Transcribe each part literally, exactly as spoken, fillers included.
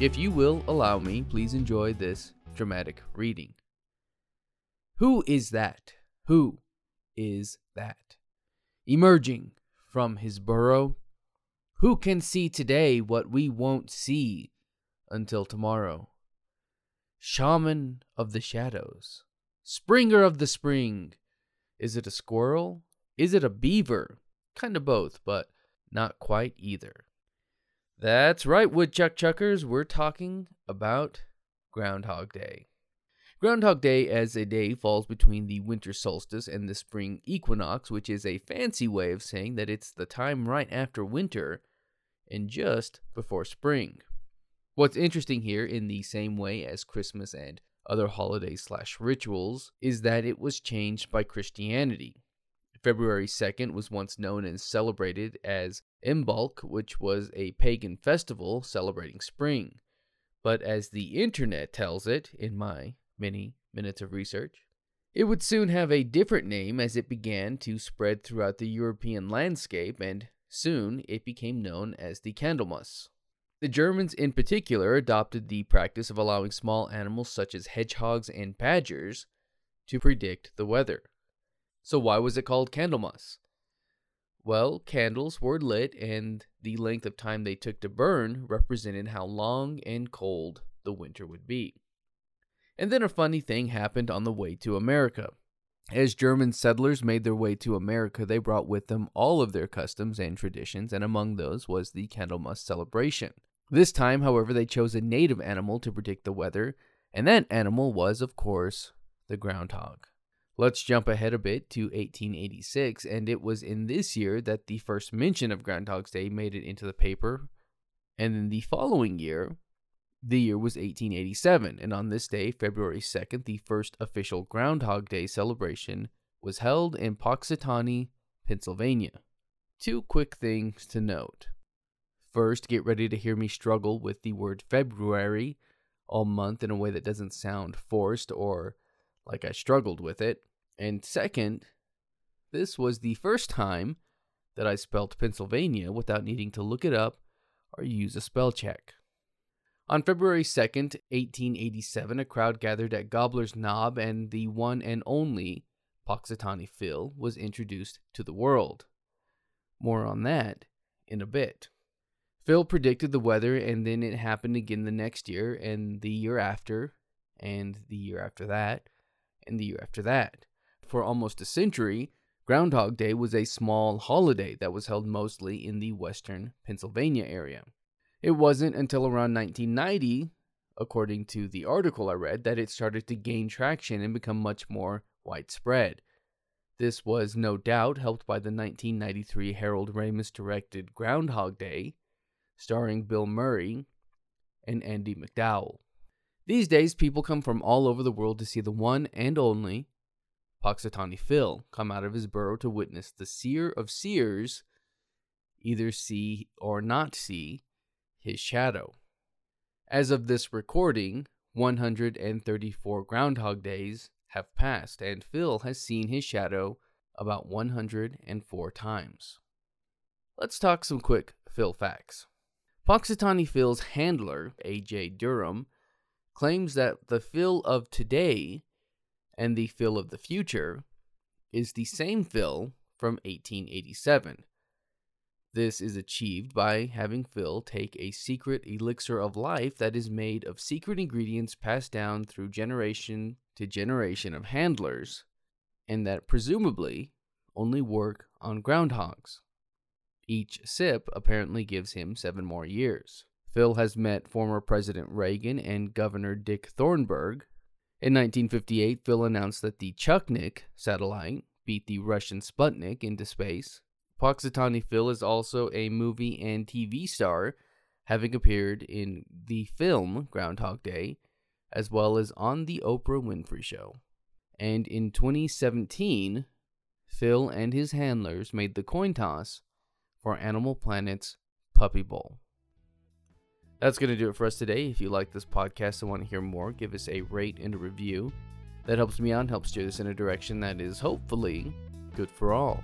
If you will allow me, please enjoy this dramatic reading. Who is that? Who is that? Emerging from his burrow. Who can see today what we won't see until tomorrow? Shaman of the shadows. Springer of the spring. Is it a squirrel? Is it a beaver? Kind of both, but not quite either. That's right, woodchuck chuckers, we're talking about Groundhog Day. Groundhog Day as a day falls between the winter solstice and the spring equinox, which is a fancy way of saying that it's the time right after winter and just before spring. What's interesting here, in the same way as Christmas and other holidays slash rituals, is that it was changed by Christianity. February second was once known and celebrated as Imbolc, which was a pagan festival celebrating spring. But as the internet tells it, in my many minutes of research, it would soon have a different name as it began to spread throughout the European landscape, and soon it became known as the Candlemas. The Germans in particular adopted the practice of allowing small animals such as hedgehogs and badgers to predict the weather. So why was it called Candlemas? Well, candles were lit, and the length of time they took to burn represented how long and cold the winter would be. And then a funny thing happened on the way to America. As German settlers made their way to America, they brought with them all of their customs and traditions, and among those was the Candlemas celebration. This time, however, they chose a native animal to predict the weather, and that animal was, of course, the groundhog. Let's jump ahead a bit to eighteen eighty-six, and it was in this year that the first mention of Groundhog Day made it into the paper. And then the following year, the year was eighteen eighty-seven, and on this day, February second, the first official Groundhog Day celebration was held in Punxsutawney, Pennsylvania. Two quick things to note. First, get ready to hear me struggle with the word February all month in a way that doesn't sound forced or like I struggled with it. And second, this was the first time that I spelled Pennsylvania without needing to look it up or use a spell check. On February second, eighteen eighty-seven, a crowd gathered at Gobbler's Knob, and the one and only Punxsutawney Phil was introduced to the world. More on that in a bit. Phil predicted the weather, and then it happened again the next year, and the year after, and the year after that, and the year after that. For almost a century, Groundhog Day was a small holiday that was held mostly in the western Pennsylvania area. It wasn't until around nineteen ninety, according to the article I read, that it started to gain traction and become much more widespread. This was no doubt helped by the nineteen ninety-three Harold Ramis directed Groundhog Day, starring Bill Murray and Andy McDowell. These days, people come from all over the world to see the one and only Punxsutawney Phil come out of his burrow to witness the seer of seers either see or not see his shadow. As of this recording, one hundred thirty-four Groundhog Days have passed, and Phil has seen his shadow about one hundred four times. Let's talk some quick Phil facts. Punxsutawney Phil's handler, A J. Durham, claims that the Phil of today and the Phil of the future is the same Phil from eighteen eighty-seven. This is achieved by having Phil take a secret elixir of life that is made of secret ingredients passed down through generation to generation of handlers, and that presumably only work on groundhogs. Each sip apparently gives him seven more years. Phil has met former President Reagan and Governor Dick Thornburgh. In nineteen fifty-eight, Phil announced that the Sputnik satellite beat the Russian Sputnik into space. Punxsutawney Phil is also a movie and T V star, having appeared in the film Groundhog Day, as well as on The Oprah Winfrey Show. And in twenty seventeen, Phil and his handlers made the coin toss for Animal Planet's Puppy Bowl. That's going to do it for us today. If you like this podcast and want to hear more, give us a rate and a review. That helps me out and helps steer this in a direction that is hopefully good for all.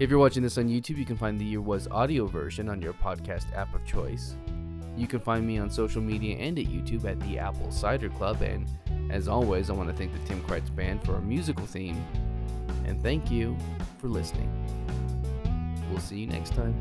If you're watching this on YouTube, you can find The Year Was audio version on your podcast app of choice. You can find me on social media and at YouTube at the Apple Cider Club. And as always, I want to thank the Tim Kreitz Band for our musical theme. And thank you for listening. We'll see you next time.